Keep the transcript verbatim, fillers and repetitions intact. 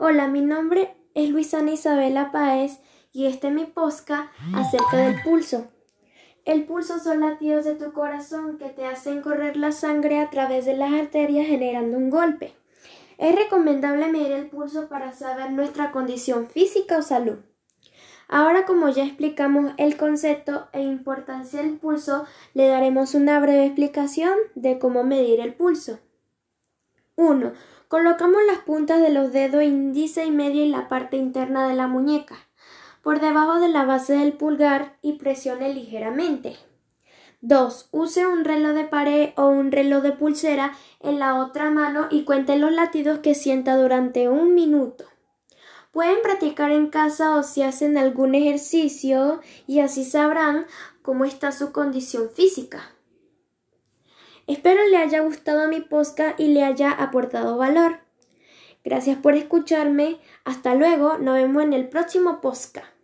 Hola, mi nombre es Luisana Isabela Paez y este es mi podcast acerca del pulso. El pulso son latidos de tu corazón que te hacen correr la sangre a través de las arterias generando un golpe. Es recomendable medir el pulso para saber nuestra condición física o salud. Ahora, como ya explicamos el concepto e importancia del pulso, le daremos una breve explicación de cómo medir el pulso. uno. Colocamos las puntas de los dedos índice y medio en la parte interna de la muñeca, por debajo de la base del pulgar, y presione ligeramente. dos. Use un reloj de pared o un reloj de pulsera en la otra mano y cuente los latidos que sienta durante un minuto. Pueden practicar en casa o si hacen algún ejercicio y así sabrán cómo está su condición física. Espero le haya gustado mi podcast y le haya aportado valor. Gracias por escucharme. Hasta luego. Nos vemos en el próximo podcast.